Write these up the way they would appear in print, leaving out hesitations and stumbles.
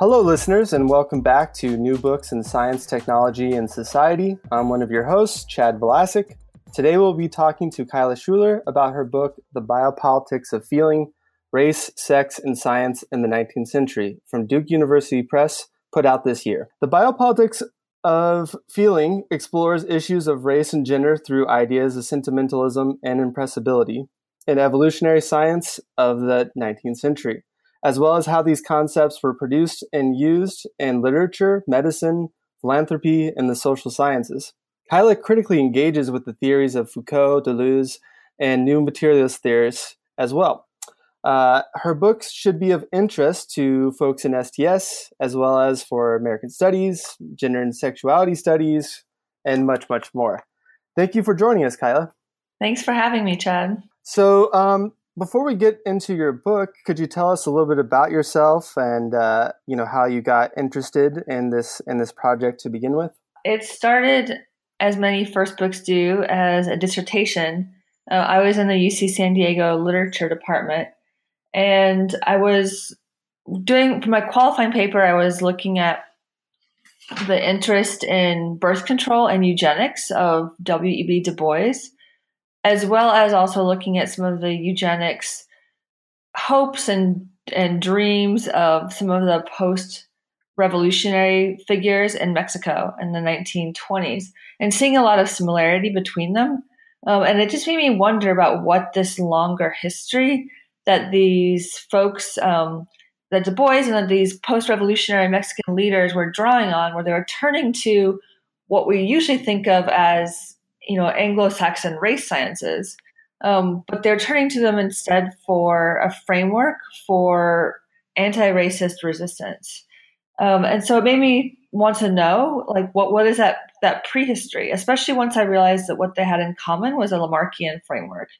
Hello, listeners, and welcome back to New Books in Science, Technology, and Society. I'm one of your hosts, Chad Velasek. Today we'll be talking to Kyla Schuller about her book, The Biopolitics of Feeling, Race, Sex, and Science in the 19th Century, from Duke University Press, put out this year. The Biopolitics of Feeling explores issues of race and gender through ideas of sentimentalism and impressibility in evolutionary science of the 19th century, as well as how these concepts were produced and used in literature, medicine, philanthropy, and the social sciences. Kyla critically engages with the theories of Foucault, Deleuze, and new materialist theorists as well. Her books should be of interest to folks in STS, as well as for American studies, gender and sexuality studies, and much, much more. Thank you for joining us, Kyla. Thanks for having me, Chad. So, before we get into your book, could you tell us a little bit about yourself and how you got interested in this project to begin with? It started, as many first books do, as a dissertation. I was in the UC San Diego literature department, and I was doing, for my qualifying paper, I was looking at the interest in birth control and eugenics of W. E. B. Du Bois, as well as also looking at some of the eugenics hopes and dreams of some of the post-revolutionary figures in Mexico in the 1920s, and seeing a lot of similarity between them. And it just made me wonder about what this longer history that these folks, that Du Bois and that these post-revolutionary Mexican leaders were drawing on, where they were turning to what we usually think of as Anglo-Saxon race sciences, but they're turning to them instead for a framework for anti-racist resistance. And so it made me want to know, like, what is that prehistory, especially once I realized that what they had in common was a Lamarckian framework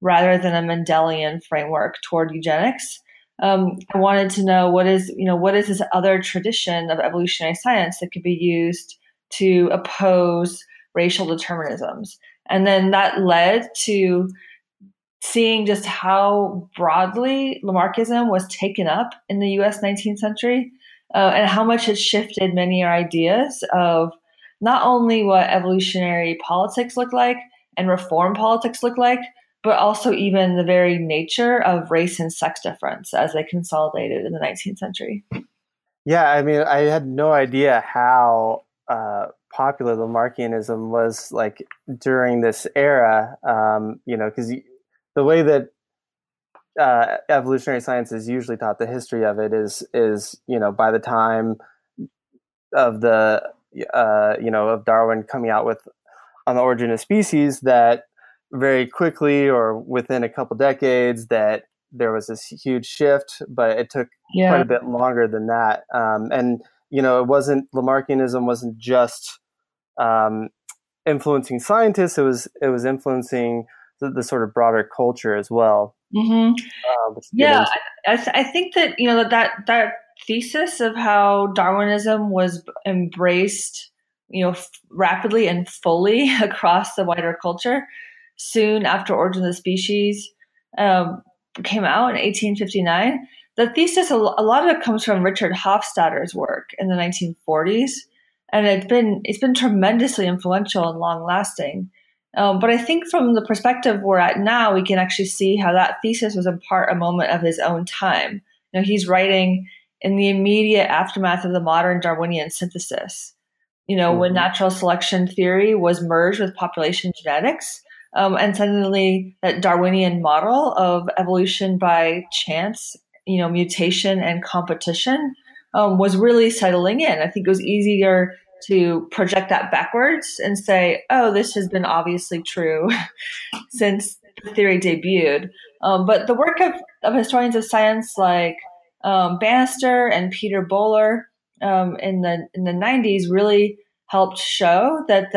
rather than a Mendelian framework toward eugenics. I wanted to know what is this other tradition of evolutionary science that could be used to oppose racial determinisms. And then that led to seeing just how broadly Lamarckism was taken up in the US 19th century, and how much it shifted many ideas of not only what evolutionary politics looked like and reform politics looked like, but also even the very nature of race and sex difference as they consolidated in the 19th century. Yeah, I mean, I had no idea how popular Lamarckianism was like during this era, because the way that evolutionary science is usually taught, the history of it is by the time of the of Darwin coming out with On the Origin of Species, that very quickly or within a couple decades that there was this huge shift, but it took quite a bit longer than that. It wasn't, Lamarckianism wasn't just influencing scientists. It was influencing the sort of broader culture as well. Mm-hmm. I think that that thesis of how Darwinism was embraced, rapidly and fully across the wider culture soon after Origin of the Species came out in 1859. The thesis, a lot of it comes from Richard Hofstadter's work in the 1940s, and it's been tremendously influential and long-lasting. But I think from the perspective we're at now, we can actually see how that thesis was in part a moment of his own time. He's writing in the immediate aftermath of the modern Darwinian synthesis, mm-hmm. when natural selection theory was merged with population genetics. And suddenly that Darwinian model of evolution by chance, mutation and competition was really settling in. I think it was easier to project that backwards and say, oh, this has been obviously true since the theory debuted. But the work of of historians of science like Bannister and Peter Bowler in the 90s really helped show that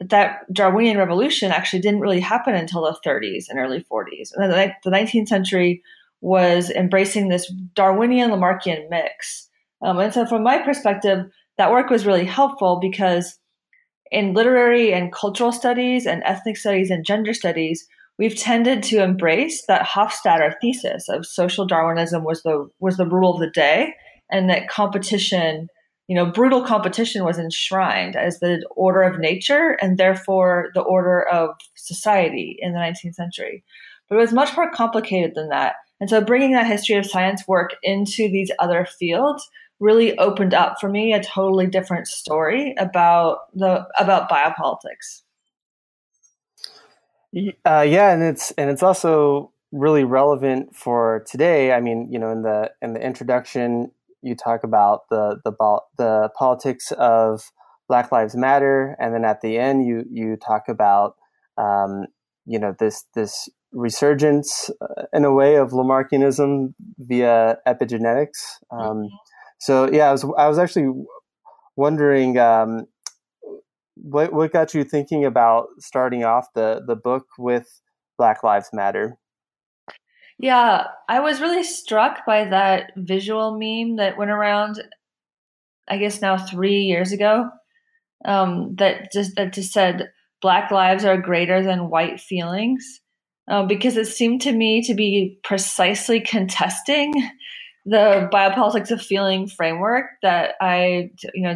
that Darwinian revolution actually didn't really happen until the 30s and early 40s. And then the 19th century was embracing this Darwinian-Lamarckian mix. And so from my perspective, that work was really helpful because in literary and cultural studies and ethnic studies and gender studies, we've tended to embrace that Hofstadter thesis of social Darwinism was the rule of the day, and that competition, brutal competition, was enshrined as the order of nature and therefore the order of society in the 19th century. But it was much more complicated than that. And so bringing that history of science work into these other fields really opened up for me a totally different story about biopolitics. Yeah, and it's also really relevant for today. I mean, in the introduction, you talk about the politics of Black Lives Matter, and then at the end, you talk about this resurgence in a way of Lamarckianism via epigenetics. So yeah, I was actually wondering what got you thinking about starting off the book with Black Lives Matter? Yeah, I was really struck by that visual meme that went around, I guess now 3 years ago, that just said Black lives are greater than white feelings, because it seemed to me to be precisely contesting the biopolitics of feeling framework that I,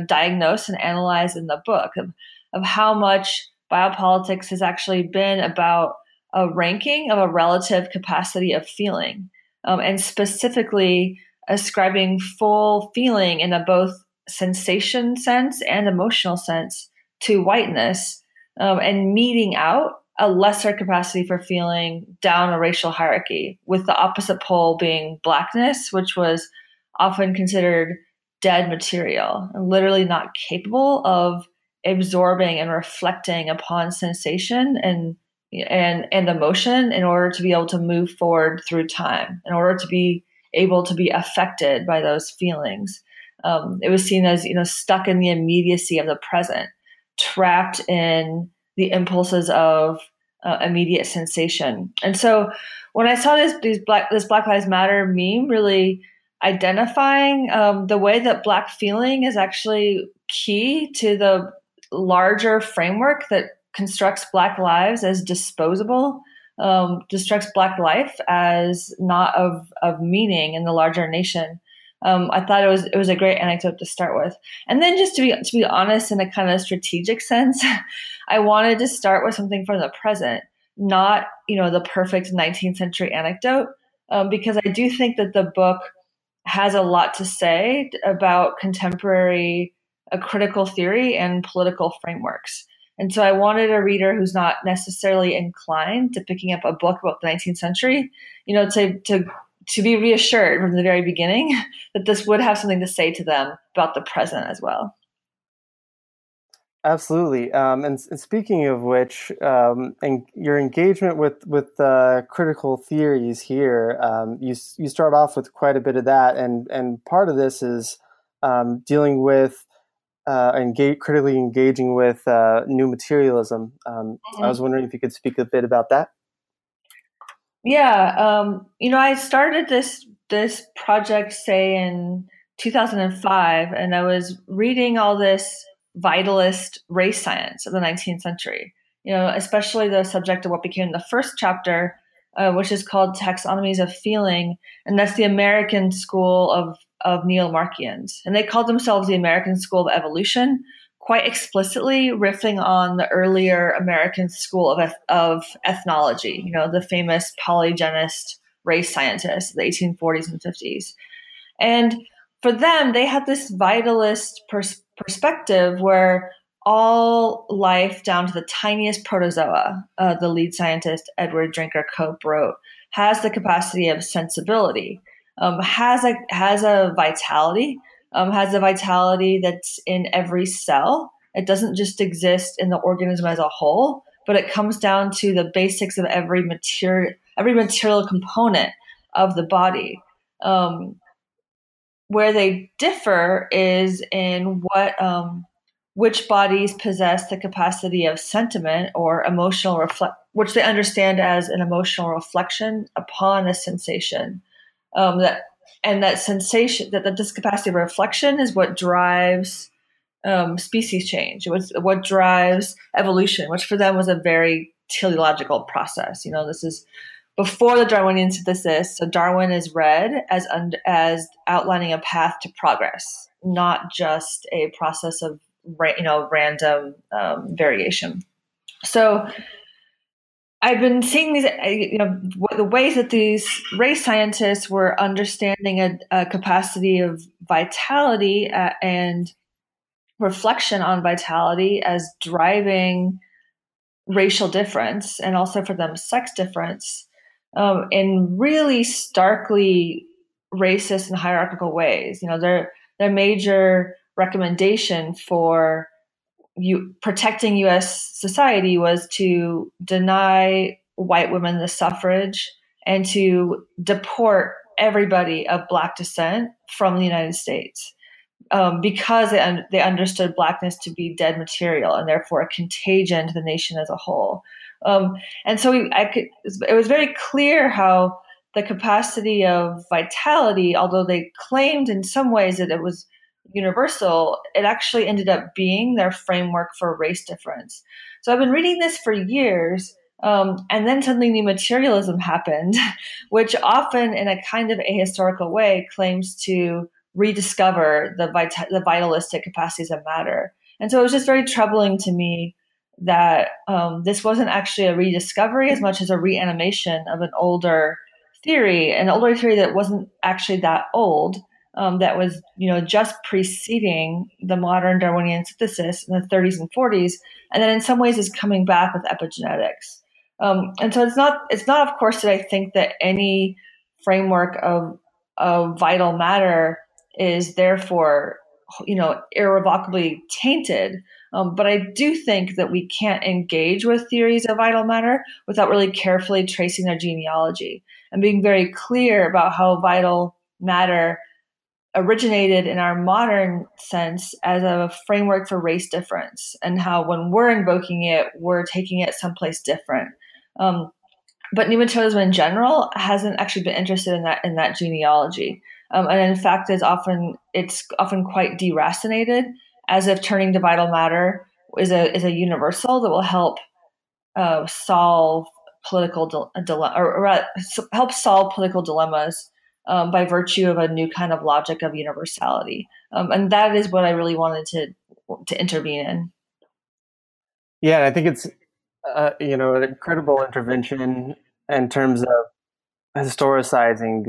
diagnosed and analyzed in the book of how much biopolitics has actually been about a ranking of a relative capacity of feeling, and specifically ascribing full feeling in a both sensation sense and emotional sense to whiteness, and meting out a lesser capacity for feeling down a racial hierarchy, with the opposite pole being blackness, which was often considered dead material and literally not capable of absorbing and reflecting upon sensation and emotion in order to be able to move forward through time, in order to be able to be affected by those feelings. It was seen as, stuck in the immediacy of the present, trapped in the impulses of immediate sensation. And so when I saw this Black Lives Matter meme really identifying the way that Black feeling is actually key to the larger framework that constructs Black lives as disposable, constructs Black life as not of meaning in the larger nation. I thought it was a great anecdote to start with. And then just to be honest, in a kind of strategic sense, I wanted to start with something from the present, not, the perfect 19th century anecdote, because I do think that the book has a lot to say about contemporary critical theory and political frameworks. And so I wanted a reader who's not necessarily inclined to picking up a book about the 19th century, to be reassured from the very beginning that this would have something to say to them about the present as well. Absolutely. And speaking of which, and your engagement with critical theories here, you start off with quite a bit of that. And part of this is dealing with critically engaging with new materialism. I was wondering if you could speak a bit about that. Yeah, I started this project, say, in 2005, and I was reading all this vitalist race science of the 19th century, especially the subject of what became the first chapter, which is called Taxonomies of Feeling, and that's the American School of Neo-Lamarckians. And they called themselves the American School of Evolution, quite explicitly riffing on the earlier American School of Ethnology, the famous polygenist race scientists of the 1840s and 50s. And for them, they had this vitalist perspective where all life down to the tiniest protozoa, the lead scientist Edward Drinker Cope wrote, has the capacity of sensibility, has a vitality, has a vitality that's in every cell. It doesn't just exist in the organism as a whole, but it comes down to the basics of every material component of the body. Where they differ is in what which bodies possess the capacity of sentiment or emotional reflect, which they understand as an emotional reflection upon a sensation. That this capacity of reflection is what drives species change. It was what drives evolution, which for them was a very teleological process. You know, this is before the Darwinian synthesis. So Darwin is read as outlining a path to progress, not just a process of random variation. So I've been seeing these, the ways that these race scientists were understanding a capacity of vitality and reflection on vitality as driving racial difference, and also for them sex difference, in really starkly racist and hierarchical ways. You know, their major recommendation for protecting U.S. society was to deny white women the suffrage and to deport everybody of Black descent from the United States because they understood Blackness to be dead material and therefore a contagion to the nation as a whole. It was very clear how the capacity of vitality, although they claimed in some ways that it was universal, it actually ended up being their framework for race difference. So I've been reading this for years, and then suddenly new materialism happened, which often in a kind of ahistorical way claims to rediscover the vitalistic capacities of matter. And so it was just very troubling to me that this wasn't actually a rediscovery as much as a reanimation of an older theory that wasn't actually that old. That was, just preceding the modern Darwinian synthesis in the 30s and 40s, and then in some ways is coming back with epigenetics. And so it's not, of course, that I think that any framework of vital matter is therefore, irrevocably tainted. But I do think that we can't engage with theories of vital matter without really carefully tracing their genealogy and being very clear about how vital matter originated in our modern sense as a framework for race difference, and how when we're invoking it, we're taking it someplace different. But new materialism in general hasn't actually been interested in that genealogy. And in fact, it's often quite deracinated, as if turning to vital matter is a universal that will help solve political dilemma, or help solve political dilemmas by virtue of a new kind of logic of universality. And that is what I really wanted to intervene in. Yeah, I think it's, an incredible intervention in terms of historicizing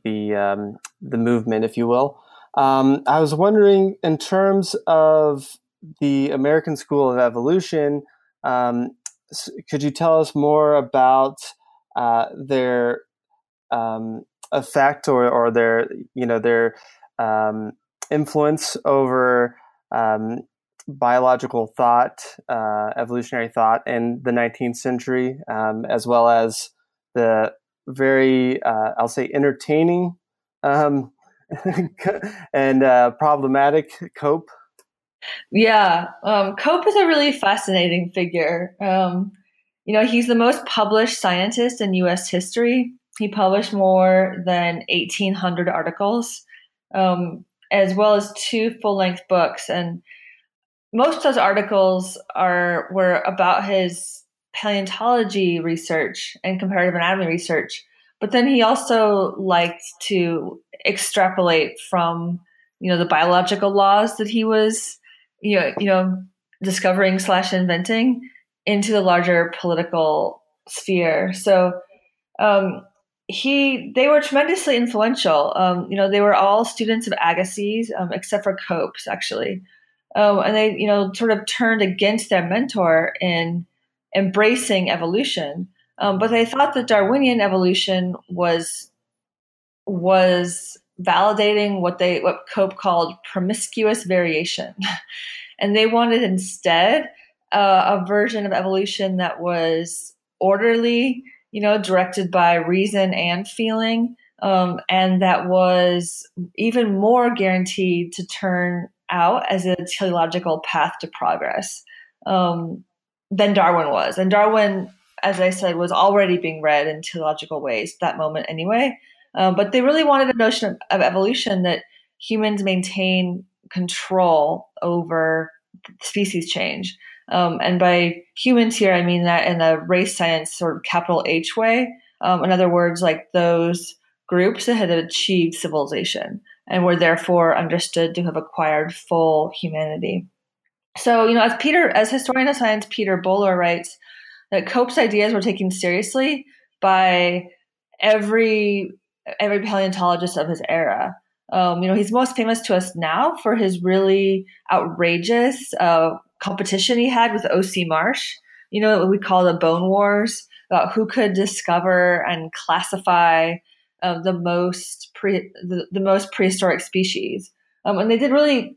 the movement, if you will. I was wondering, in terms of the American School of Evolution, could you tell us more about their effect or their influence over biological thought, evolutionary thought in the 19th century, as well as the very, I'll say, entertaining and problematic Cope? Yeah. Cope is a really fascinating figure. He's the most published scientist in U.S. history. He published more than 1,800 articles, as well as 2 full-length books. And most of those articles were about his paleontology research and comparative anatomy research. But then he also liked to extrapolate from, the biological laws that he was, discovering / inventing into the larger political sphere. So, they were tremendously influential. They were all students of Agassiz, except for Cope's, actually. And they, sort of turned against their mentor in embracing evolution. But they thought that Darwinian evolution was validating what Cope called promiscuous variation. And they wanted instead a version of evolution that was orderly, directed by reason and feeling, and that was even more guaranteed to turn out as a teleological path to progress than Darwin was. And Darwin, as I said, was already being read in teleological ways at that moment anyway. But they really wanted a notion of evolution that humans maintain control over species change. And by humans here, I mean that in the race science sort of capital H way. In other words, like those groups that had achieved civilization and were therefore understood to have acquired full humanity. So, you know, as historian of science Peter Bowler writes, that Cope's ideas were taken seriously by every paleontologist of his era. You know, he's most famous to us now for his really outrageous competition he had with O.C. Marsh, you know, what we call the Bone Wars, about who could discover and classify the most prehistoric species. And they did really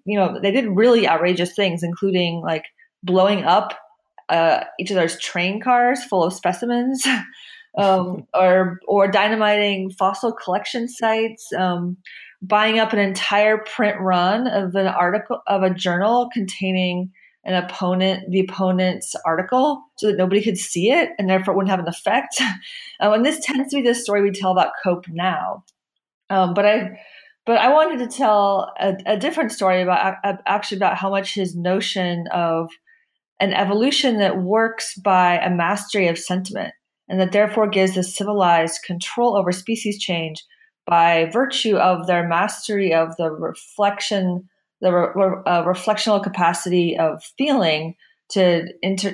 outrageous things, including like blowing up each other's train cars full of specimens, or dynamiting fossil collection sites, buying up an entire print run of an article of a journal containing the opponent's article, so that nobody could see it and therefore it wouldn't have an effect. And this tends to be the story we tell about Cope now. But I wanted to tell a different story about how much his notion of an evolution that works by a mastery of sentiment, and that therefore gives the civilized control over species change by virtue of their mastery of the reflectional capacity of feeling to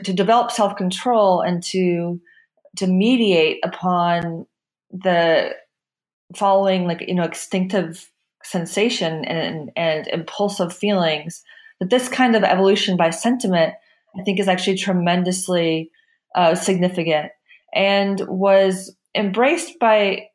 develop self-control and to mediate upon the following, like, you know, instinctive sensation and impulsive feelings. That this kind of evolution by sentiment, I think, is actually tremendously significant, and was embraced by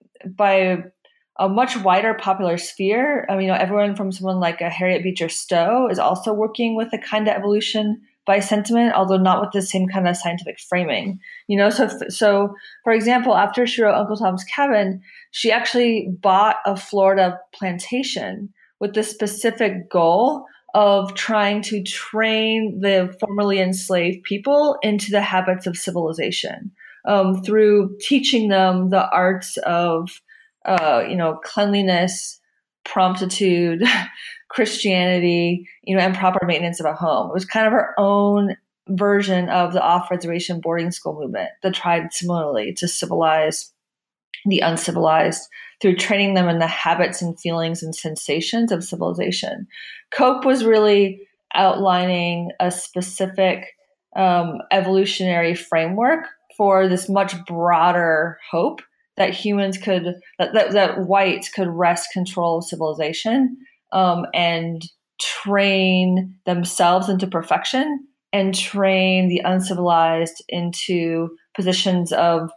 a much wider popular sphere. I mean, you know, everyone from someone like Harriet Beecher Stowe is also working with a kind of evolution by sentiment, although not with the same kind of scientific framing. You know, so for example, after she wrote Uncle Tom's Cabin, she actually bought a Florida plantation with the specific goal of trying to train the formerly enslaved people into the habits of civilization through teaching them the arts of cleanliness, promptitude, Christianity, you know, and proper maintenance of a home. It was kind of her own version of the off-reservation boarding school movement that tried similarly to civilize the uncivilized through training them in the habits and feelings and sensations of civilization. Cope was really outlining a specific evolutionary framework for this much broader hope that humans that whites could wrest control of civilization and train themselves into perfection and train the uncivilized into positions of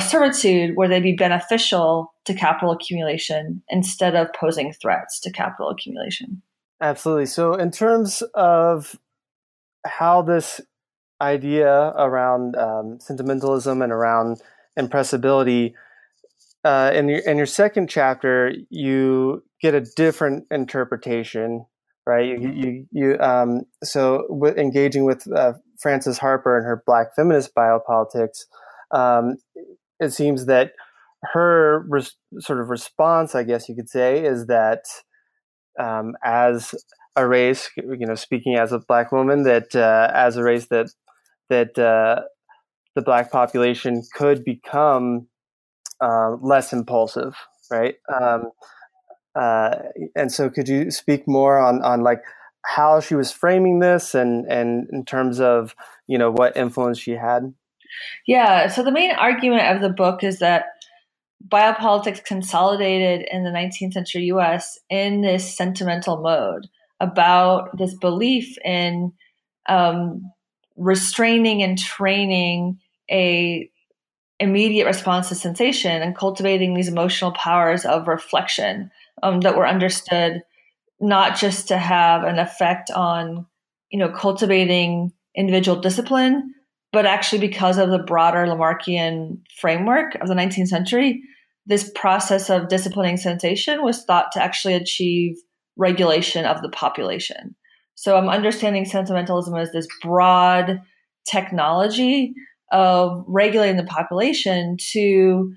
servitude where they'd be beneficial to capital accumulation instead of posing threats to capital accumulation. Absolutely. So in terms of how this idea around sentimentalism and around impressibility, in your second chapter, you get a different interpretation, right? So with engaging with Frances Harper and her Black feminist biopolitics, it seems that her sort of response, I guess you could say, is that as a race, you know, speaking as a Black woman, that as a race that the Black population could become less impulsive, right? And so could you speak more on like how she was framing this and in terms of, you know, what influence she had? Yeah. So the main argument of the book is that biopolitics consolidated in the 19th century US in this sentimental mode about this belief in restraining and training a immediate response to sensation and cultivating these emotional powers of reflection that were understood not just to have an effect on, you know, cultivating individual discipline, but actually because of the broader Lamarckian framework of the 19th century, this process of disciplining sensation was thought to actually achieve regulation of the population. So I'm understanding sentimentalism as this broad technology of regulating the population to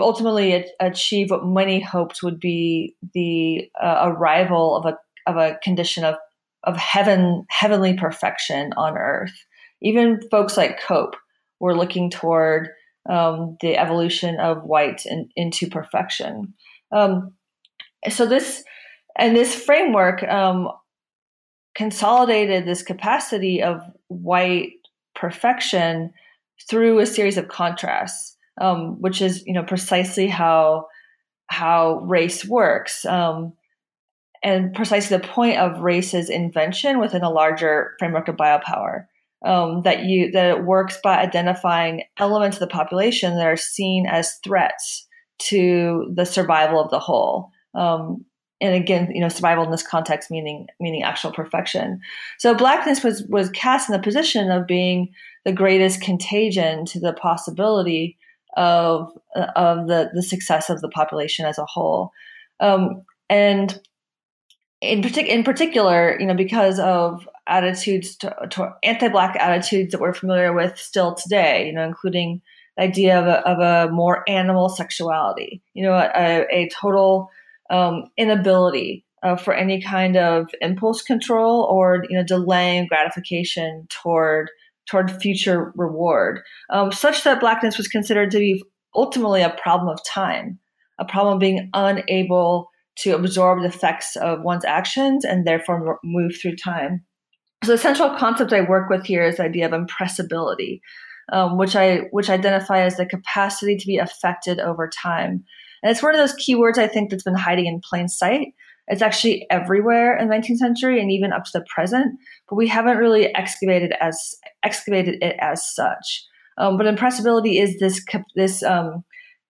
ultimately achieve what many hoped would be the arrival of a condition of heavenly perfection on earth. Even folks like Cope were looking toward the evolution of white into perfection. So this framework consolidated this capacity of white perfection through a series of contrasts, which is, precisely how race works, and precisely the point of race's invention within a larger framework of biopower. That it works by identifying elements of the population that are seen as threats to the survival of the whole. And again, survival in this context meaning actual perfection. So blackness was cast in the position of being the greatest contagion to the possibility of the success of the population as a whole. And in particular, because of attitudes to anti-Black attitudes that we're familiar with still today, including the idea of a more animal sexuality, a total inability for any kind of impulse control or delaying gratification toward future reward, such that blackness was considered to be ultimately a problem of time, a problem of being unable to absorb the effects of one's actions and therefore move through time. So the central concept I work with here is the idea of impressibility, which I identify as the capacity to be affected over time. And it's one of those keywords I think that's been hiding in plain sight. It's actually everywhere in the 19th century and even up to the present, but we haven't really excavated it as such. But impressibility is this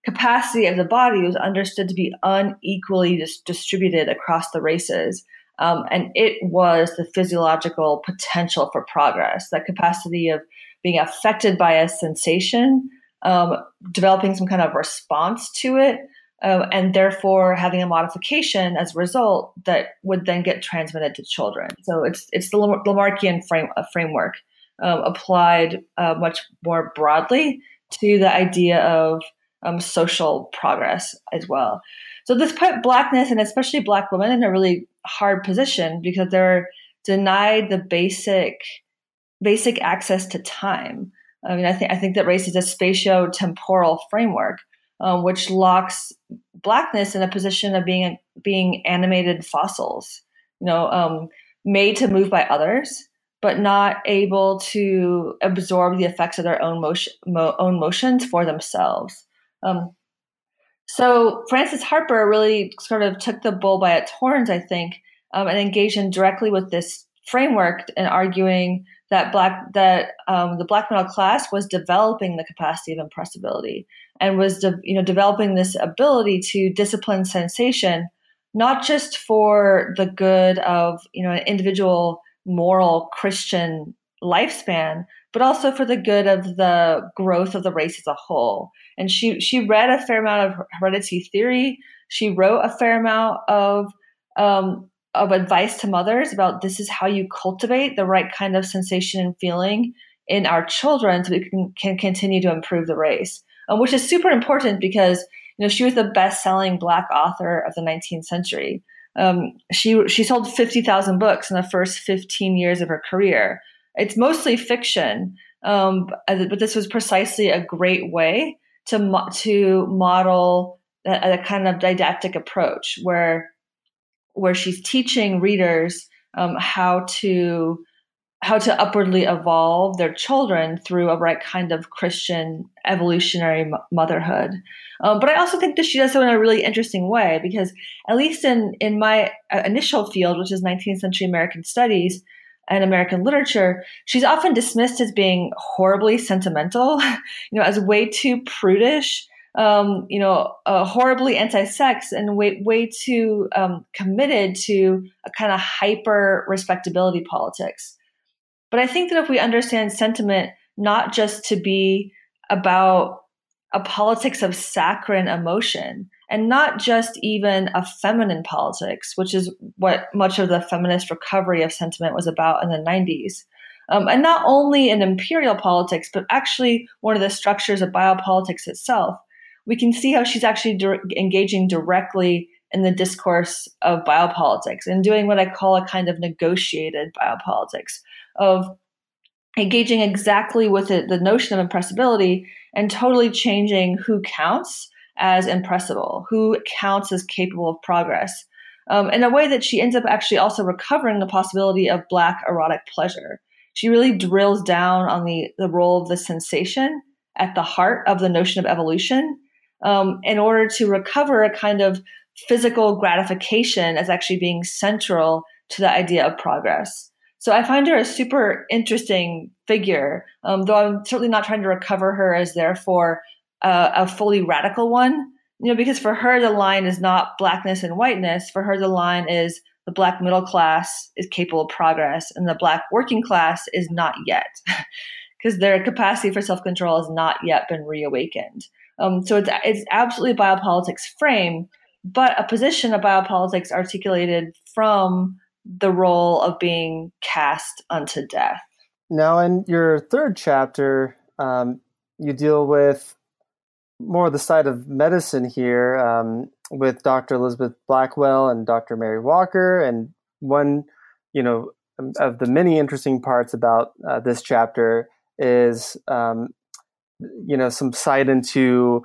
capacity of the body was understood to be unequally distributed across the races. And it was the physiological potential for progress, that capacity of being affected by a sensation, developing some kind of response to it, and therefore having a modification as a result that would then get transmitted to children. So it's the Lamarckian framework applied much more broadly to the idea of social progress as well. So this put blackness and especially black women in a really hard position because they're denied the basic access to time. I mean, I think that race is a spatio-temporal framework, which locks blackness in a position of being animated fossils, made to move by others, but not able to absorb the effects of their own motions for themselves. So Frances Harper really sort of took the bull by its horns, I think, and engaged in directly with this framework and arguing that the black male class was developing the capacity of impressibility and was developing this ability to discipline sensation, not just for the good of an individual moral Christian lifespan, but also for the good of the growth of the race as a whole. And she read a fair amount of heredity theory. She wrote a fair amount of advice to mothers about this is how you cultivate the right kind of sensation and feeling in our children so we can continue to improve the race, which is super important because she was the best-selling Black author of the 19th century. She sold 50,000 books in the first 15 years of her career. It's mostly fiction, but this was precisely a great way to model a kind of didactic approach where she's teaching readers how to upwardly evolve their children through a right kind of Christian evolutionary motherhood. But I also think that she does so in a really interesting way because at least in my initial field, which is 19th century American studies and American literature, she's often dismissed as being horribly sentimental, as way too prudish, horribly anti-sex, and way too committed to a kind of hyper respectability politics. But I think that if we understand sentiment not just to be about a politics of saccharine emotion, and not just even a feminine politics, which is what much of the feminist recovery of sentiment was about in the 90s. And not only in imperial politics, but actually one of the structures of biopolitics itself. We can see how she's actually engaging directly in the discourse of biopolitics and doing what I call a kind of negotiated biopolitics of engaging exactly with the notion of impressibility and totally changing who counts as impressible, who counts as capable of progress, in a way that she ends up actually also recovering the possibility of Black erotic pleasure. She really drills down on the role of the sensation at the heart of the notion of evolution, in order to recover a kind of physical gratification as actually being central to the idea of progress. So I find her a super interesting figure, though I'm certainly not trying to recover her as therefore a fully radical one, because for her, the line is not Blackness and whiteness. For her, the line is the Black middle class is capable of progress and the Black working class is not yet, because their capacity for self-control has not yet been reawakened. So it's absolutely biopolitics frame, but a position of biopolitics articulated from the role of being cast unto death. Now, in your third chapter, you deal with more the side of medicine here, with Dr. Elizabeth Blackwell and Dr. Mary Walker. And one, of the many interesting parts about this chapter is, some sight into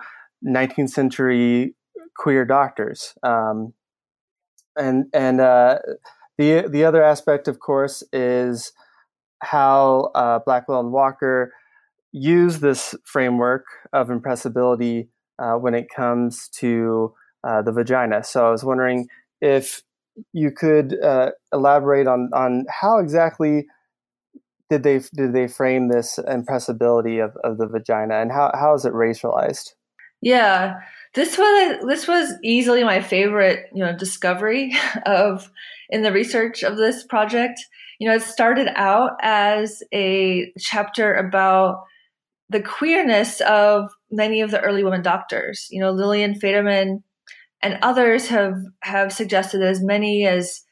19th century queer doctors. The other aspect, of course, is how Blackwell and Walker use this framework of impressibility when it comes to the vagina. So I was wondering if you could elaborate on how exactly did they frame this impressibility of the vagina, and how is it racialized? Yeah, this was easily my favorite, discovery in the research of this project. It started out as a chapter about the queerness of many of the early women doctors. Lillian Federman and others have suggested as many as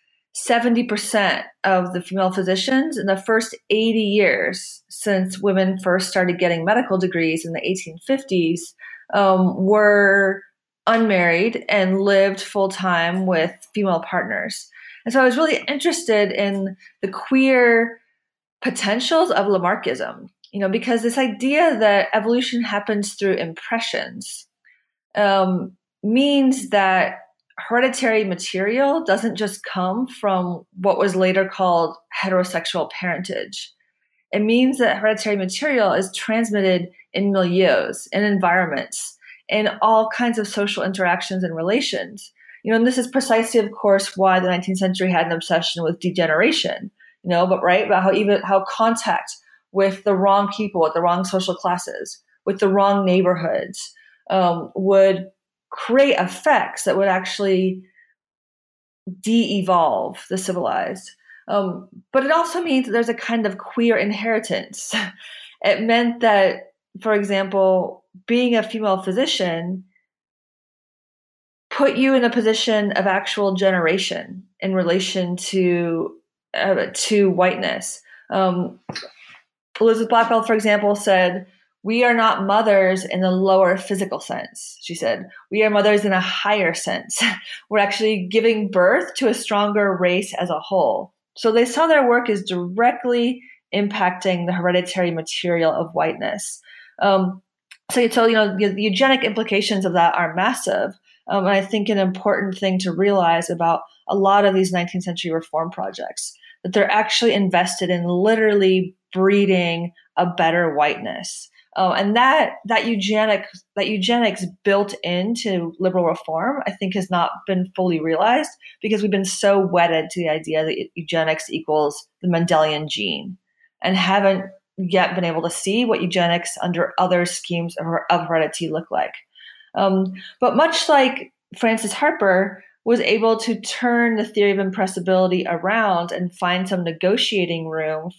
70% of the female physicians in the first 80 years since women first started getting medical degrees in the 1850s were unmarried and lived full-time with female partners. And so I was really interested in the queer potentials of Lamarckism, because this idea that evolution happens through impressions means that hereditary material doesn't just come from what was later called heterosexual parentage. It means that hereditary material is transmitted in milieus, in environments, in all kinds of social interactions and relations. And this is precisely, of course, why the 19th century had an obsession with degeneration, about how contact with the wrong people, at the wrong social classes, with the wrong neighborhoods, would create effects that would actually de-evolve the civilized. But it also means that there's a kind of queer inheritance. It meant that, for example, being a female physician put you in a position of actual generation in relation to whiteness. Elizabeth Blackwell, for example, said, "We are not mothers in the lower physical sense." She said, "We are mothers in a higher sense. We're actually giving birth to a stronger race as a whole." So they saw their work as directly impacting the hereditary material of whiteness. The eugenic implications of that are massive. And I think an important thing to realize about a lot of these 19th century reform projects, that they're actually invested in literally breeding a better whiteness. And that eugenics built into liberal reform, I think, has not been fully realized because we've been so wedded to the idea that eugenics equals the Mendelian gene and haven't yet been able to see what eugenics under other schemes of heredity look like. But much like Frances Harper was able to turn the theory of impressibility around and find some negotiating room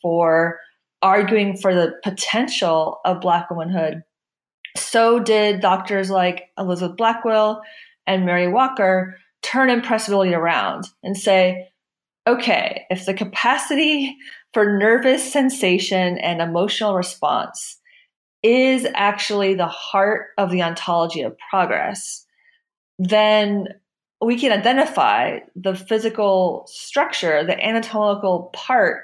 for arguing for the potential of Black womanhood, So did doctors like Elizabeth Blackwell and Mary Walker turn impressibility around and say, okay, if the capacity for nervous sensation and emotional response is actually the heart of the ontology of progress, then we can identify the physical structure, the anatomical part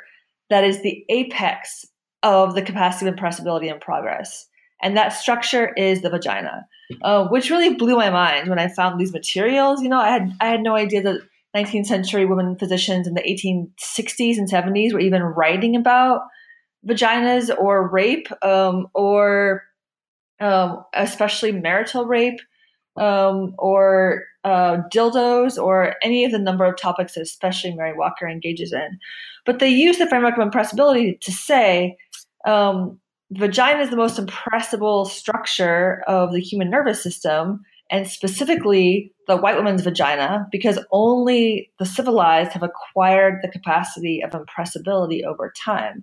that is the apex of the capacity of impressibility in progress. And that structure is the vagina, which really blew my mind when I found these materials. You know, I had no idea that 19th century women physicians in the 1860s and 70s were even writing about vaginas or rape, or especially marital rape, or dildos, or any of the number of topics that especially Mary Walker engages in. But they use the framework of impressibility to say, vagina is the most impressible structure of the human nervous system, and specifically the white woman's vagina, because only the civilized have acquired the capacity of impressibility over time.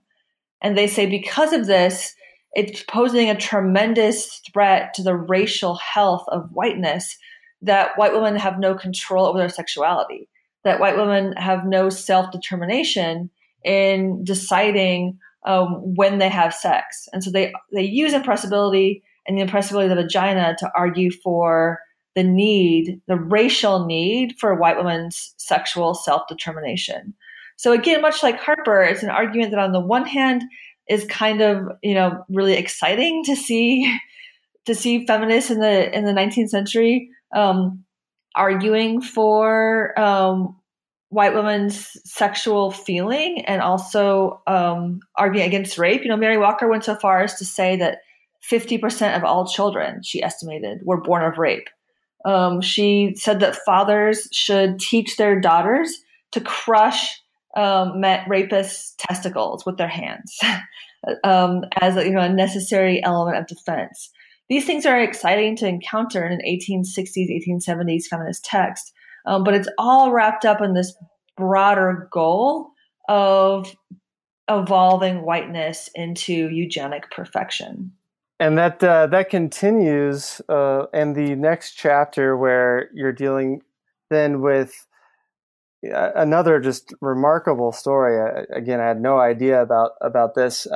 And they say because of this, it's posing a tremendous threat to the racial health of whiteness, that white women have no control over their sexuality, that white women have no self-determination in deciding when they have sex. And so they use impressibility and the impressibility of the vagina to argue for the need, the racial need for white women's sexual self-determination. So again, much like Harper, it's an argument that on the one hand is kind of, you know, really exciting to see feminists in the 19th century arguing for white women's sexual feeling, and also arguing against rape. You know, Mary Walker went so far as to say that 50% of all children, she estimated, were born of rape. She said that fathers should teach their daughters to crush rapists' testicles with their hands as a necessary element of defense. These things are exciting to encounter in an 1860s, 1870s feminist text, but it's all wrapped up in this broader goal of evolving whiteness into eugenic perfection. And that continues in the next chapter, where you're dealing then with another just remarkable story. Again, I had no idea about this.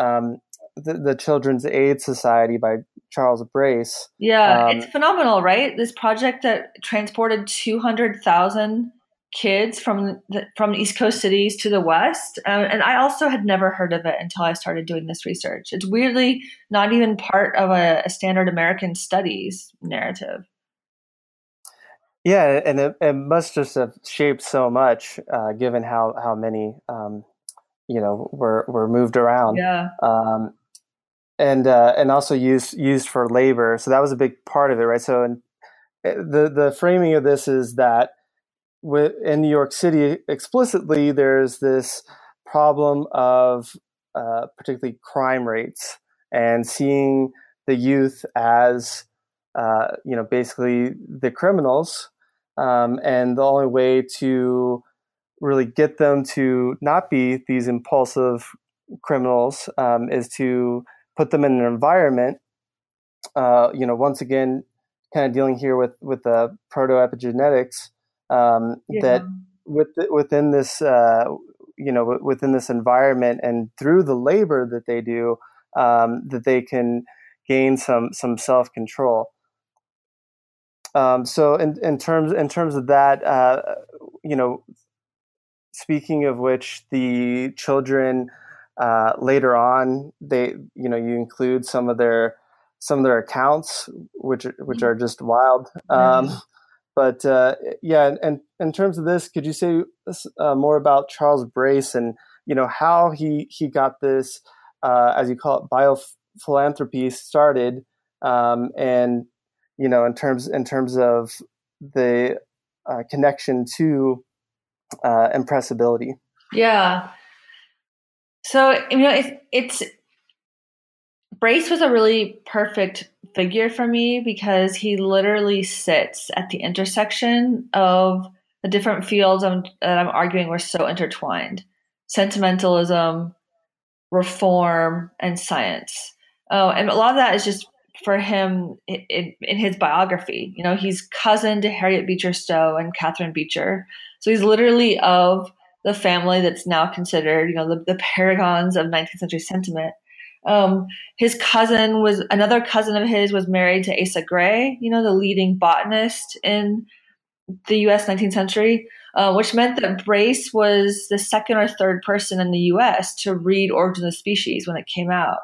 The Children's Aid Society by Charles Brace. Yeah, it's phenomenal, right? This project that transported 200,000 kids from East Coast cities to the West. And I also had never heard of it until I started doing this research. It's weirdly not even part of a standard American studies narrative. Yeah, and it must just have shaped so much, given how many, were moved around. Yeah. And also used for labor. So that was a big part of it, right? So the framing of this is that in New York City explicitly, there's this problem of particularly crime rates, and seeing the youth as basically the criminals, and the only way to really get them to not be these impulsive criminals is to put them in an environment, once again, kind of dealing here with the proto-epigenetics, that within this, within this environment, and through the labor that they do, that they can gain some self-control. So in terms of that, speaking of which, the children later on, you include some of their accounts, which are just wild. And in terms of this, could you say more about Charles Brace and how he got this, as you call it, biophilanthropy started, in terms of the connection to impressibility? Yeah. So, it's Brace was a really perfect figure for me, because he literally sits at the intersection of the different fields that I'm arguing were so intertwined: sentimentalism, reform, and science. And a lot of that is just for him in his biography. You know, he's cousin to Harriet Beecher Stowe and Catherine Beecher. So he's literally of the family that's now considered, you know, the paragons of 19th century sentiment. His cousin was, another cousin of his was married to Asa Gray, you know, the leading botanist in the U.S. 19th century, which meant that Brace was the second or third person in the U.S. to read Origin of Species when it came out.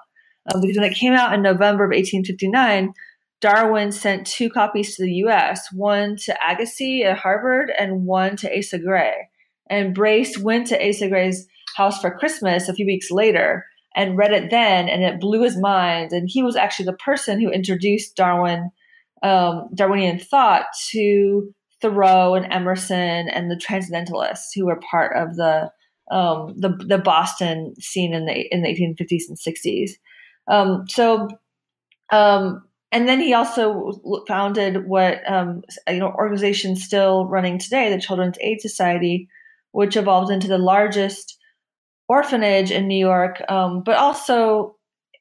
Because when it came out in November of 1859, Darwin sent 2 copies to the U.S., one to Agassiz at Harvard and one to Asa Gray. And Brace went to Asa Gray's house for Christmas a few weeks later and read it then, and it blew his mind. And he was actually the person who introduced Darwin, Darwinian thought to Thoreau and Emerson and the transcendentalists who were part of the Boston scene in the 1850s and 60s. And then he also founded what, organizations still running today, the Children's Aid Society, which evolved into the largest orphanage in New York. But also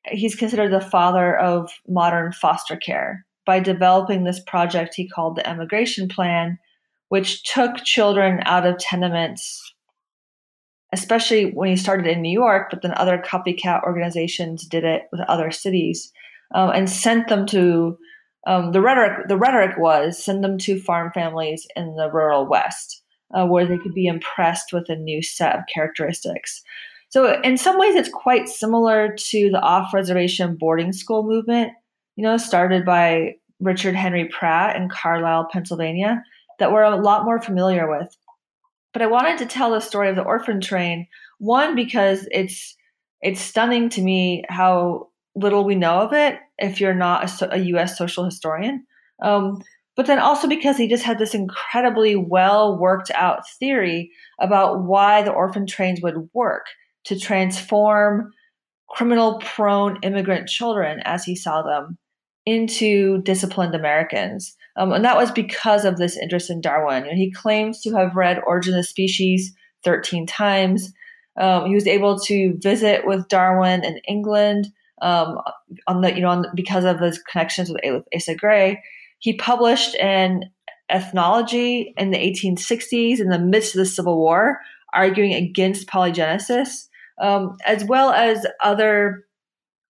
he's considered the father of modern foster care by developing this project he called the Emigration Plan, which took children out of tenements, especially when he started in New York, but then other copycat organizations did it with other cities. And sent them to the rhetoric was send them to farm families in the rural West, where they could be impressed with a new set of characteristics. So in some ways, it's quite similar to the off-reservation boarding school movement, you know, started by Richard Henry Pratt in Carlisle, Pennsylvania, that we're a lot more familiar with. But I wanted to tell the story of the orphan train, one, because it's stunning to me how little we know of it if you're not a U.S. social historian. But then also because he just had this incredibly well worked out theory about why the orphan trains would work to transform criminal prone immigrant children as he saw them into disciplined Americans. And that was because of this interest in Darwin. You know, he claims to have read Origin of Species 13 times. He was able to visit with Darwin in England, because of his connections with Asa Gray. He published in Ethnology in the 1860s in the midst of the Civil War, arguing against polygenesis, as well as other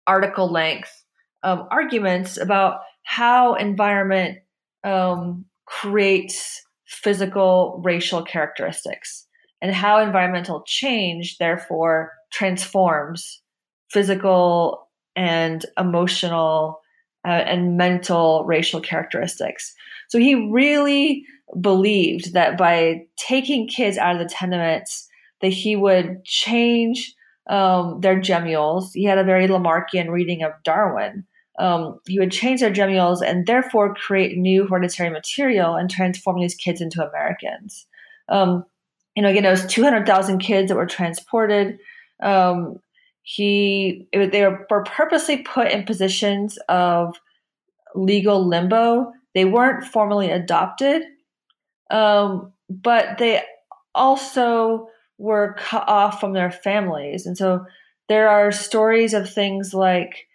article length arguments about how environment creates physical, racial characteristics, and how environmental change, therefore, transforms physical and emotional and mental racial characteristics. So he really believed that by taking kids out of the tenements, that he would change their gemmules. He had a very Lamarckian reading of Darwin. He would change their gemmules and therefore create new hereditary material and transform these kids into Americans. Again, it was 200,000 kids that were transported. They were purposely put in positions of legal limbo. They weren't formally adopted, but they also were cut off from their families. And so there are stories of things like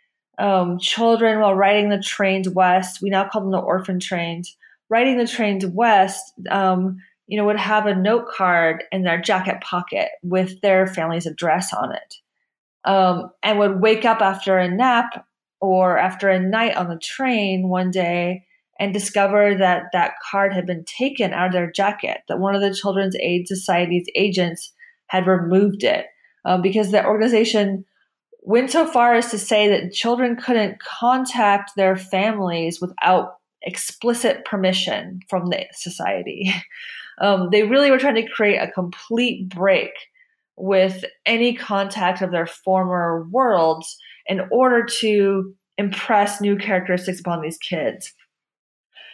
children while riding the trains west, we now call them the orphan trains, riding the trains west, would have a note card in their jacket pocket with their family's address on it. And would wake up after a nap or after a night on the train one day and discover that that card had been taken out of their jacket, that one of the Children's Aid Society's agents had removed it, because the organization went so far as to say that children couldn't contact their families without explicit permission from the society. They really were trying to create a complete break with any contact of their former worlds in order to impress new characteristics upon these kids.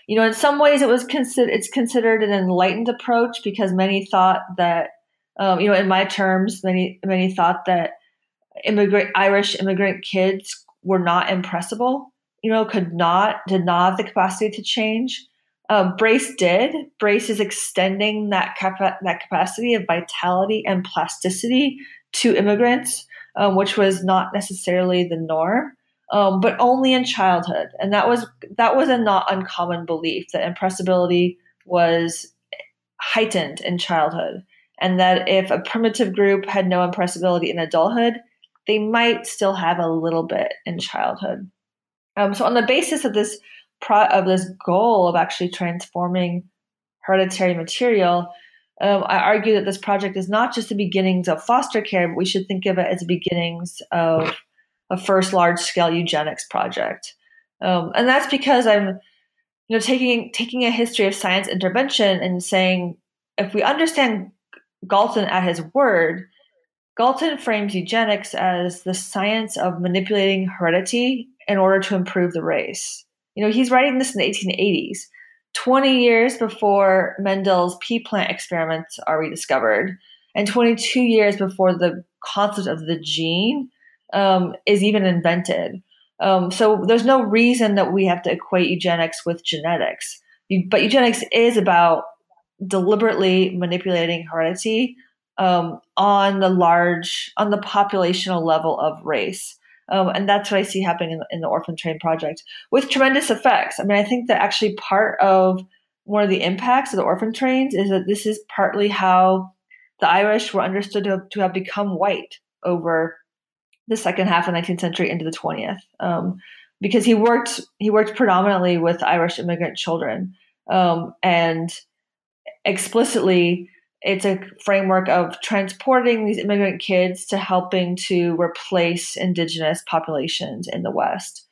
You know, in some ways it was considered an enlightened approach, because many thought that, in my terms, many thought that Irish immigrant kids were not impressible, did not have the capacity to change. Brace did. Brace is extending that capacity of vitality and plasticity to immigrants, which was not necessarily the norm. but only in childhood. And that was a not uncommon belief, that impressibility was heightened in childhood, and that if a primitive group had no impressibility in adulthood, they might still have a little bit in childhood. So on the basis of this goal of actually transforming hereditary material, I argue that this project is not just the beginnings of foster care, but we should think of it as the beginnings of a first large-scale eugenics project. And that's because I'm taking a history of science intervention and saying, if we understand Galton at his word, Galton frames eugenics as the science of manipulating heredity in order to improve the race. He's writing this in the 1880s, 20 years before Mendel's pea plant experiments are rediscovered, and 22 years before the concept of the gene is even invented. So there's no reason that we have to equate eugenics with genetics. But eugenics is about deliberately manipulating heredity on the populational level of race. And that's what I see happening in the Orphan Train Project, with tremendous effects. I mean, I think that actually part of one of the impacts of the orphan trains is that this is partly how the Irish were understood to have become white over the second half of the 19th century into the 20th, because he worked predominantly with Irish immigrant children, and explicitly it's a framework of transporting these immigrant kids to helping to replace indigenous populations in the West.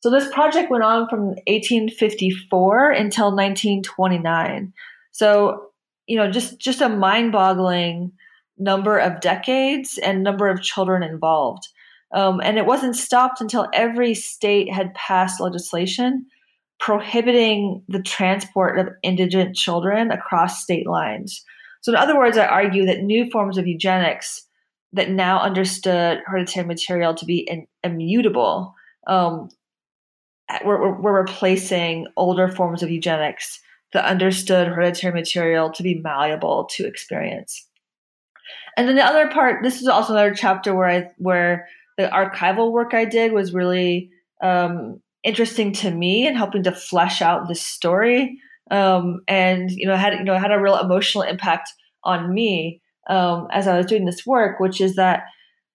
So this project went on from 1854 until 1929. So, just a mind-boggling number of decades and number of children involved. And it wasn't stopped until every state had passed legislation prohibiting the transport of indigent children across state lines. So in other words, I argue that new forms of eugenics that now understood hereditary material to be immutable were replacing older forms of eugenics that understood hereditary material to be malleable to experience. And then the other part, this is also another chapter where the archival work I did was really interesting to me and helping to flesh out this story. And had a real emotional impact on me as I was doing this work, which is that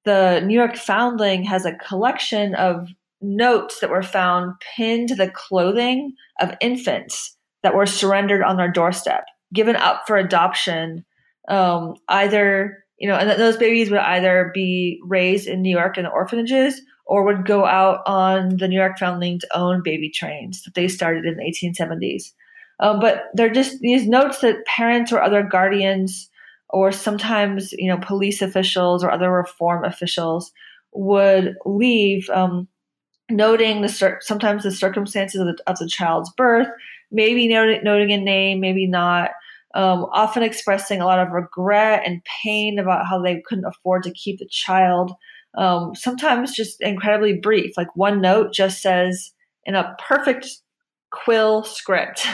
the New York Foundling has a collection of notes that were found pinned to the clothing of infants that were surrendered on their doorstep, given up for adoption. And those babies would either be raised in New York in the orphanages or would go out on the New York Foundling's own baby trains that they started in the 1870s. But they're just these notes that parents or other guardians or sometimes, police officials or other reform officials would leave, noting sometimes the circumstances of the child's birth, maybe noting a name, maybe not, often expressing a lot of regret and pain about how they couldn't afford to keep the child, sometimes just incredibly brief. Like one note just says in a perfect quill script,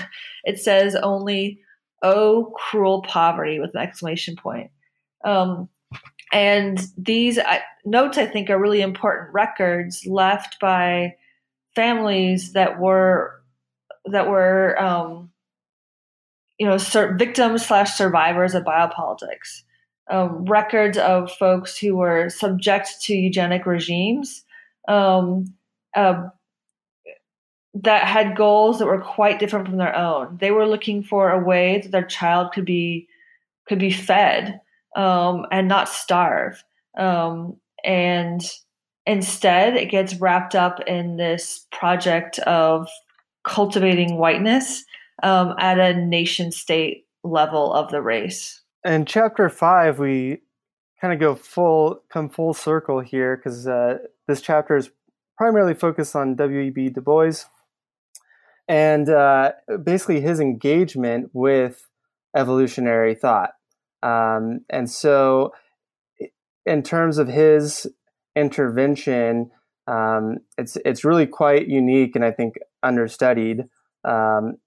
it says only, "Oh, cruel poverty," with an exclamation point. And these notes, I think, are really important records left by families that were victims / survivors of biopolitics. Records of folks who were subject to eugenic regimes that had goals that were quite different from their own. They were looking for a way that their child could be fed and not starve. And instead, it gets wrapped up in this project of cultivating whiteness at a nation state level of the race. In chapter 5, we kind of come full circle here, because this chapter is primarily focused on W. E. B. Du Bois, and basically his engagement with evolutionary thought. And so in terms of his intervention, it's really quite unique and I think understudied.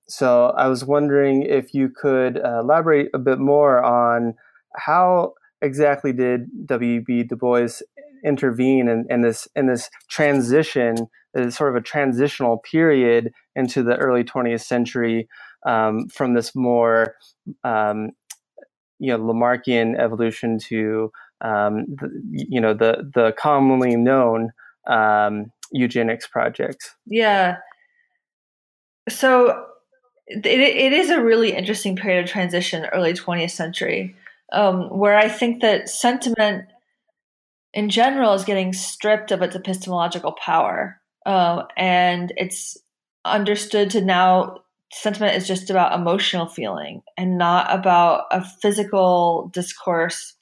So I was wondering if you could elaborate a bit more on how exactly did W. E. B. Du Bois intervene in this transition, is sort of a transitional period into the early 20th century from this more Lamarckian evolution to the commonly known eugenics projects. Yeah. So it is a really interesting period of transition, early 20th century, where I think that sentiment in general is getting stripped of its epistemological power. And it's understood to now sentiment is just about emotional feeling and not about a physical discourse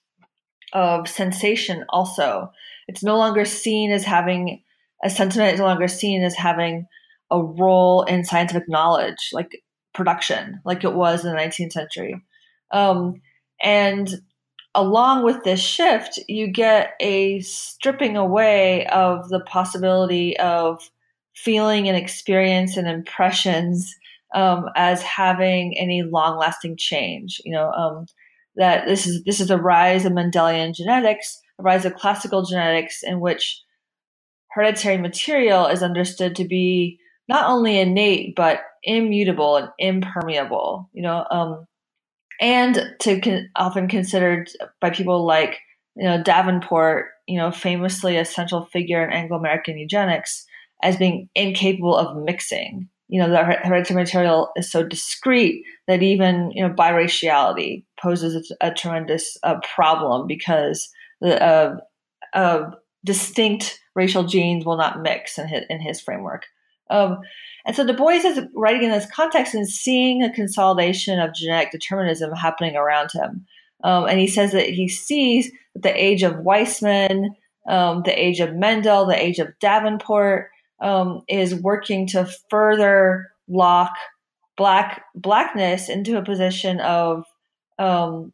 of sensation also. It's no longer seen as having a sentiment, is no longer seen as having a role in scientific knowledge, like production, like it was in the 19th century. And along with this shift, you get a stripping away of the possibility of feeling and experience and impressions as having any long-lasting change. That this is a rise of Mendelian genetics, a rise of classical genetics, in which hereditary material is understood to be not only innate but immutable and impermeable. And often considered by people like Davenport, famously a central figure in Anglo-American eugenics, as being incapable of mixing. The hereditary material is so discrete that even biraciality poses a tremendous problem because the distinct racial genes will not mix in his framework. And so Du Bois is writing in this context and seeing a consolidation of genetic determinism happening around him. And he says that he sees that the age of Weismann, the age of Mendel, the age of Davenport is working to further lock blackness into a position of an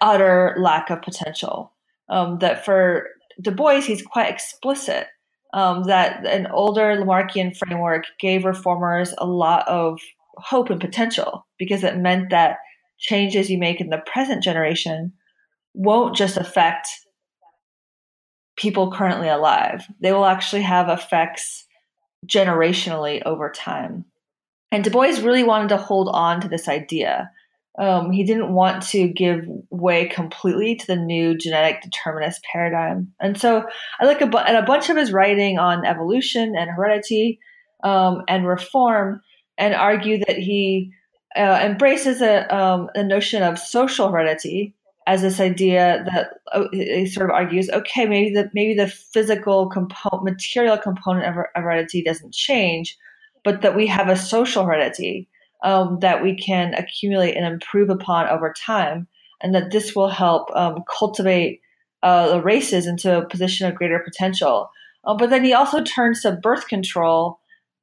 utter lack of potential. That for Du Bois, he's quite explicit. That an older Lamarckian framework gave reformers a lot of hope and potential because it meant that changes you make in the present generation won't just affect people currently alive. They will actually have effects generationally over time. And Du Bois really wanted to hold on to this idea. He didn't want to give way completely to the new genetic determinist paradigm. And so I look at a bunch of his writing on evolution and heredity and reform and argue that he embraces a notion of social heredity as this idea that he sort of argues, okay, maybe the physical material component of heredity doesn't change, but that we have a social heredity that we can accumulate and improve upon over time, and that this will help cultivate the races into a position of greater potential. But then he also turns to birth control,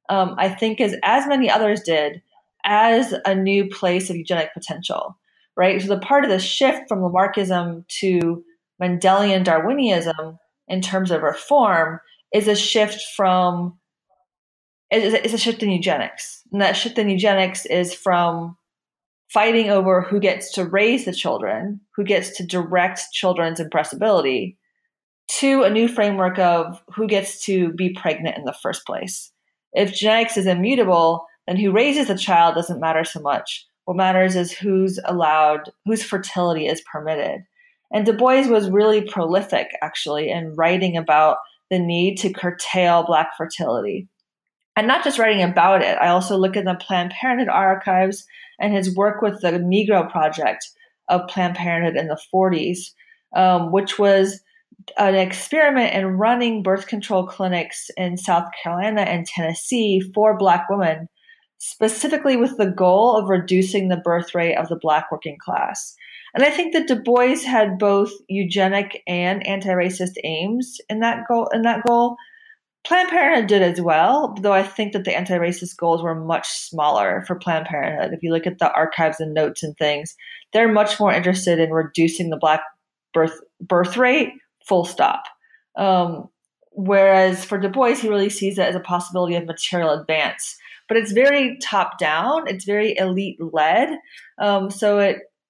I think as many others did, as a new place of eugenic potential, right? So the part of the shift from Lamarckism to Mendelian Darwinism in terms of reform is a shift from it's a shift in eugenics. And that shift in eugenics is from fighting over who gets to raise the children, who gets to direct children's impressibility, to a new framework of who gets to be pregnant in the first place. If genetics is immutable, then who raises the child doesn't matter so much. What matters is who's allowed, whose fertility is permitted. And Du Bois was really prolific, actually, in writing about the need to curtail Black fertility. And not just writing about it, I also look at the Planned Parenthood archives and his work with the Negro Project of Planned Parenthood in the 40s, which was an experiment in running birth control clinics in South Carolina and Tennessee for Black women, specifically with the goal of reducing the birth rate of the Black working class. And I think that Du Bois had both eugenic and anti-racist aims in that goal. Planned Parenthood did as well, though I think that the anti-racist goals were much smaller for Planned Parenthood. If you look at the archives and notes and things, they're much more interested in reducing the Black birth rate, full stop. Whereas for Du Bois, he really sees it as a possibility of material advance. But it's very top-down. It's very elite-led. So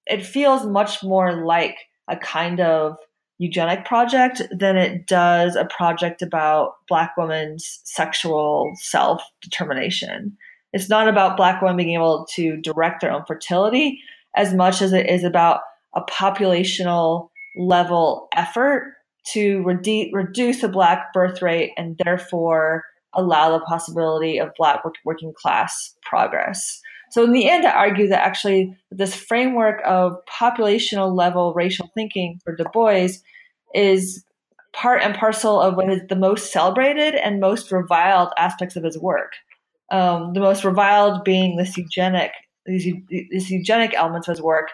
it feels much more like a kind of eugenic project than it does a project about Black women's sexual self-determination. It's not about Black women being able to direct their own fertility as much as it is about a populational level effort to reduce the Black birth rate and therefore allow the possibility of Black working class progress. So in the end, I argue that actually this framework of populational level racial thinking for Du Bois is part and parcel of what is the most celebrated and most reviled aspects of his work. The most reviled being these eugenic elements of his work,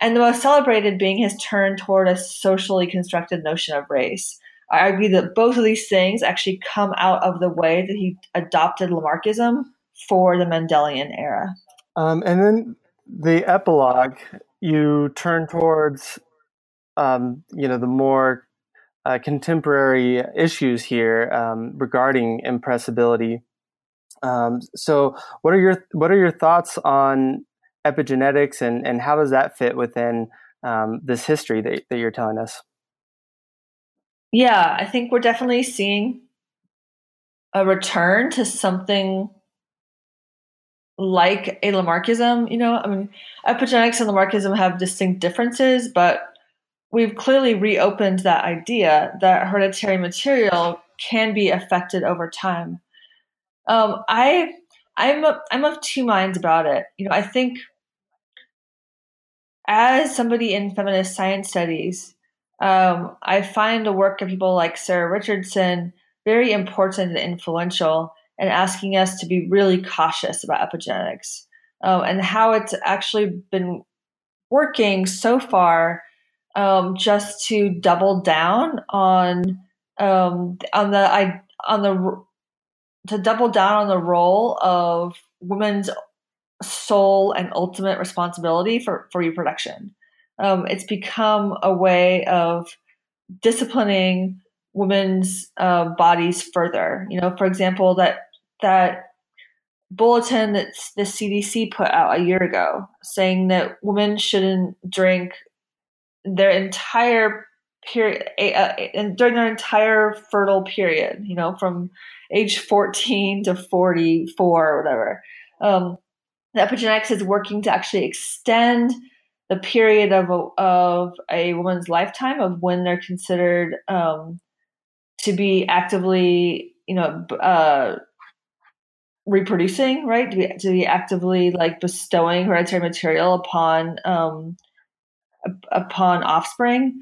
and the most celebrated being his turn toward a socially constructed notion of race. I argue that both of these things actually come out of the way that he adopted Lamarckism for the Mendelian era. And then the epilogue, you turn towards, the more contemporary issues here regarding impressibility. So, what are your thoughts on epigenetics, and how does that fit within this history that you're telling us? Yeah, I think we're definitely seeing a return to something like a Lamarckism. Epigenetics and Lamarckism have distinct differences, but we've clearly reopened that idea that hereditary material can be affected over time. I'm of two minds about it. I think as somebody in feminist science studies, I find the work of people like Sarah Richardson very important and influential, and asking us to be really cautious about epigenetics and how it's actually been working so far just to double down on the role of women's sole and ultimate responsibility for reproduction. It's become a way of disciplining women's bodies further. For example, that bulletin that the CDC put out a year ago saying that women shouldn't drink their entire period and during their entire fertile period, from age 14 to 44 or whatever. The epigenetics is working to actually extend the period of a woman's lifetime of when they're considered to be actively, reproducing, right? To be actively like bestowing hereditary material upon offspring,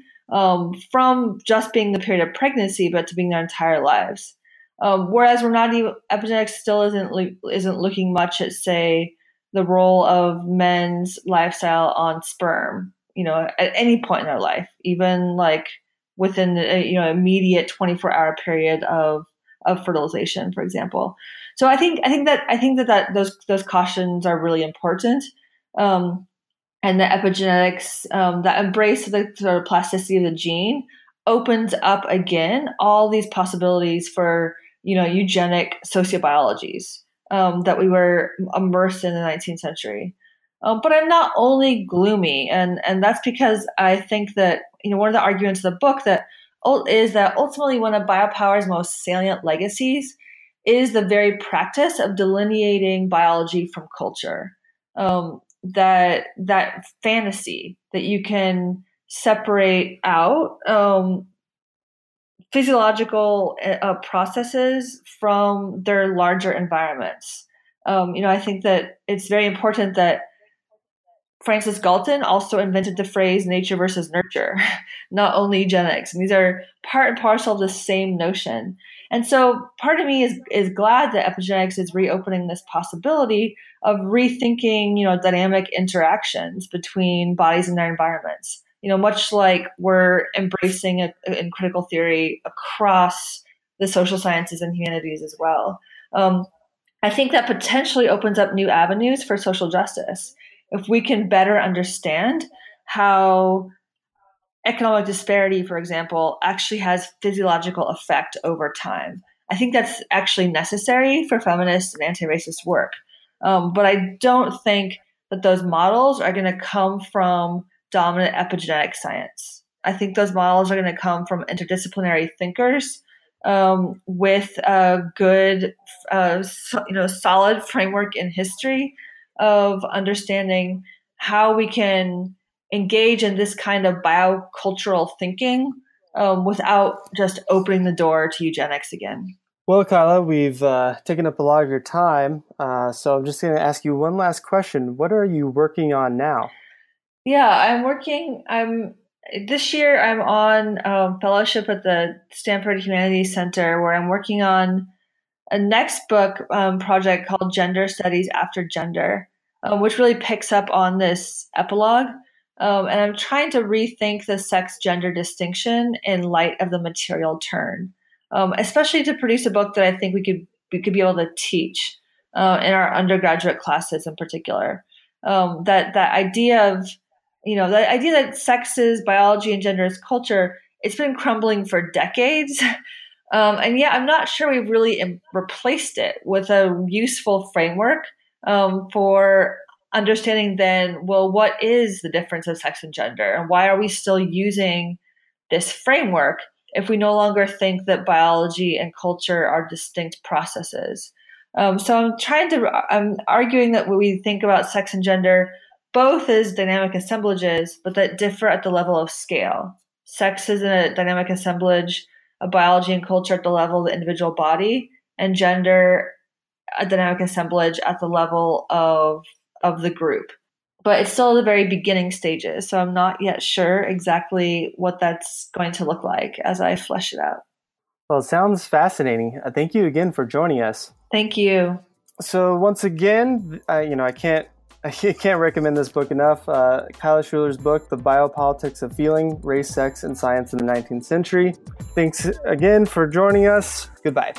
from just being the period of pregnancy, but to being their entire lives. Whereas epigenetics still isn't looking much at, say, the role of men's lifestyle on sperm, at any point in their life, even like within the immediate 24-hour period of fertilization, for example. So I think that those cautions are really important, and the epigenetics, that embrace the sort of plasticity of the gene, opens up again all these possibilities for eugenic sociobiologies that we were immersed in the 19th century. But I'm not only gloomy, and that's because I think that one of the arguments of the book is that ultimately one of biopower's most salient legacies is the very practice of delineating biology from culture. That fantasy that you can separate out physiological processes from their larger environments. I think that it's very important that Francis Galton also invented the phrase nature versus nurture, not only eugenics. And these are part and parcel of the same notion. And so part of me is glad that epigenetics is reopening this possibility of rethinking, dynamic interactions between bodies and their environments, much like we're embracing in critical theory across the social sciences and humanities as well. I think that potentially opens up new avenues for social justice. If we can better understand how economic disparity, for example, actually has physiological effect over time, I think that's actually necessary for feminist and anti-racist work. But I don't think that those models are going to come from dominant epigenetic science. I think those models are going to come from interdisciplinary thinkers with a good, solid framework in history of understanding how we can engage in this kind of biocultural thinking without just opening the door to eugenics again. Well, Kyla, we've taken up a lot of your time, so I'm just going to ask you one last question. What are you working on now? Yeah, this year I'm on fellowship at the Stanford Humanities Center, where I'm working on a next book project called Gender Studies After Gender, which really picks up on this epilogue. And I'm trying to rethink the sex-gender distinction in light of the material turn, especially to produce a book that I think we could be able to teach in our undergraduate classes in particular. That idea that sex is biology and gender is culture, it's been crumbling for decades. And yet I'm not sure we've really replaced it with a useful framework for understanding then, well, what is the difference of sex and gender? And why are we still using this framework if we no longer think that biology and culture are distinct processes? I'm arguing that when we think about sex and gender both as dynamic assemblages, but that differ at the level of scale. Sex is a dynamic assemblage of biology and culture at the level of the individual body, and gender a dynamic assemblage at the level of the group. But it's still the very beginning stages, so I'm not yet sure exactly what that's going to look like as I flesh it out. Well, it sounds fascinating. Thank you again for joining us. Thank you. So once again, I can't recommend this book enough. Kyla Schuller's book, The Biopolitics of Feeling, Race, Sex, and Science in the 19th Century. Thanks again for joining us. Goodbye.